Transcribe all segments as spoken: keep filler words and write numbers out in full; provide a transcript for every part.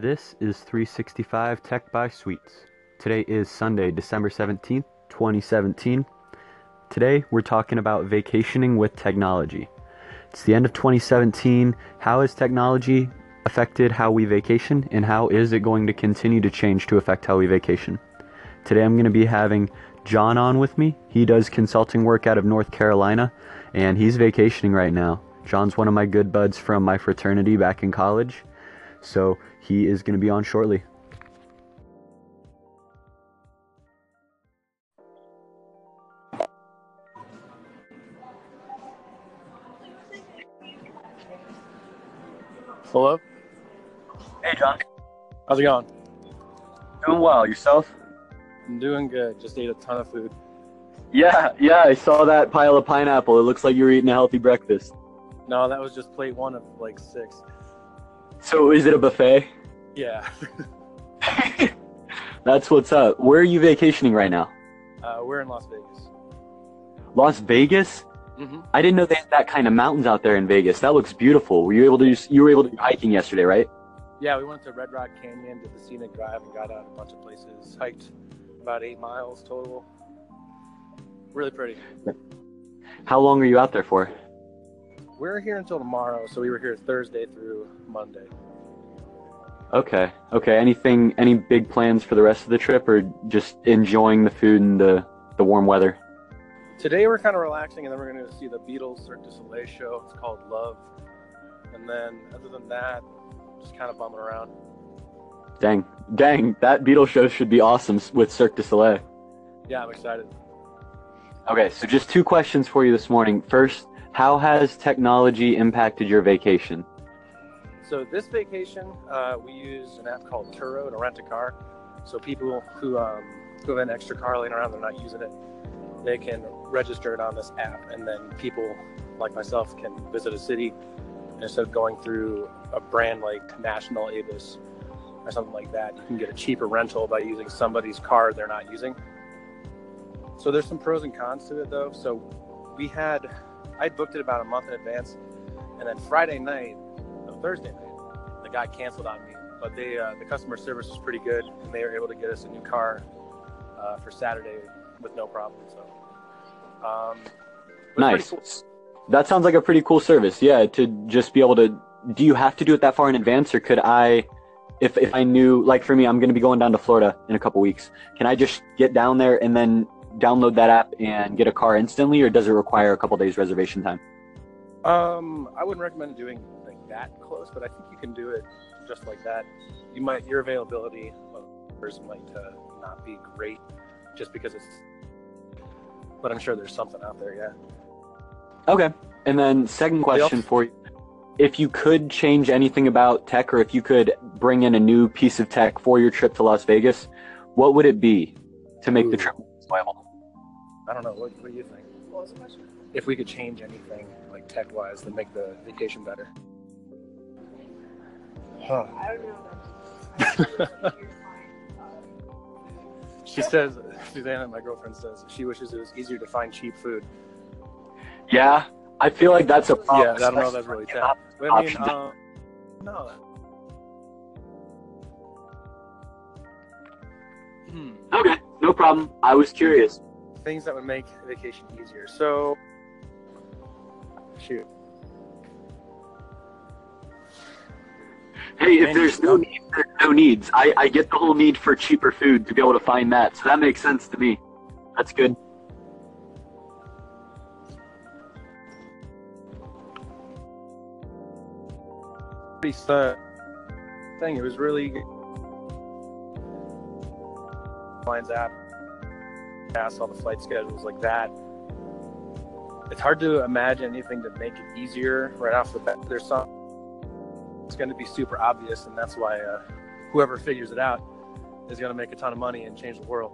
This is three sixty-five Tech by Sweets. Today is Sunday, December seventeenth, twenty seventeen. Today we're talking about vacationing with technology. It's the end of twenty seventeen. How has technology affected how we vacation, and how is it going to continue to change to affect how we vacation? Today I'm going to be having John on with me. He does consulting work out of North Carolina, and he's vacationing right now. John's one of my good buds from my fraternity back in college. So he is going to be on shortly. Hello? Hey, John. How's it going? Doing well. Yourself? I'm doing good. Just ate a ton of food. Yeah, yeah. I saw that pile of pineapple. It looks like you were eating a healthy breakfast. No, that was just plate one of like six. So is it a buffet? Yeah. That's what's up. Where are you vacationing right now? Uh, we're in Las Vegas. Las Vegas? Mm-hmm. I didn't know they had that kind of mountains out there in Vegas. That looks beautiful. Were you able to do, you were able to do hiking yesterday, right? Yeah, we went to Red Rock Canyon, did the scenic drive, and got out a bunch of places. Hiked about eight miles total. Really pretty. How long are you out there for? We're here until tomorrow, so we were here Thursday through Monday. Okay, okay. Anything, any big plans for the rest of the trip, or just enjoying the food and the, the warm weather? Today we're kind of relaxing, and then we're going to see the Beatles Cirque du Soleil show. It's called Love. And then, other than that, just kind of bumming around. Dang, dang, that Beatles show should be awesome with Cirque du Soleil. Yeah, I'm excited. Okay, so just two questions for you this morning. First, how has technology impacted your vacation? So this vacation, uh, we used an app called Turo to rent a car. So people who, um, who have an extra car laying around, they're not using it, they can register it on this app. And then people like myself can visit a city, and instead of going through a brand like National, Avis, or something like that, you can get a cheaper rental by using somebody's car they're not using. So there's some pros and cons to it, though. So we had... I booked it about a month in advance, and then Friday night, no, Thursday night, the guy canceled on me. But they, uh, the customer service was pretty good, and they were able to get us a new car uh, for Saturday with no problem. So, um, nice. Cool. That sounds like a pretty cool service. Yeah, to just be able to. Do you have to do it that far in advance, or could I, if if I knew, like for me, I'm going to be going down to Florida in a couple weeks. Can I just get down there and then download that app and get a car instantly, or does it require a couple days reservation time? Um, I wouldn't recommend doing like that close, but I think you can do it just like that. You might, your availability of cars might uh, not be great just because it's, but I'm sure there's something out there, yeah. Okay. And then second question for you, if you could change anything about tech, or if you could bring in a new piece of tech for your trip to Las Vegas, what would it be to make Ooh. the trip? I don't know. What, what do you think? What was the question? If we could change anything, like tech-wise, to make the vacation better. Huh. I don't know. She says, Susanna, my girlfriend, says she wishes it was easier to find cheap food. Yeah, I feel like that's a problem. Yeah, I don't know. That's really tech. I mean, uh, no. Hmm. Okay. No problem. I was curious. Things that would make vacation easier. So, shoot. Hey, if there's no need, there's no needs. I, I get the whole need for cheaper food to be able to find that. So that makes sense to me. That's good. Thing. It was really good. Lines app, all the flight schedules like that. It's hard to imagine anything to make it easier right off the bat. There's some, it's going to be super obvious, and that's why uh, whoever figures it out is going to make a ton of money and change the world.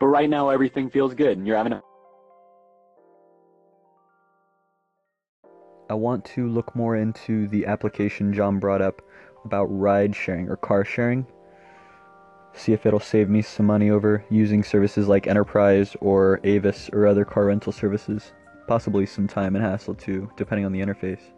But right now, everything feels good, and you're having a. I want to look more into the application John brought up about ride sharing or car sharing. See if it'll save me some money over using services like Enterprise or Avis or other car rental services. Possibly some time and hassle too, depending on the interface.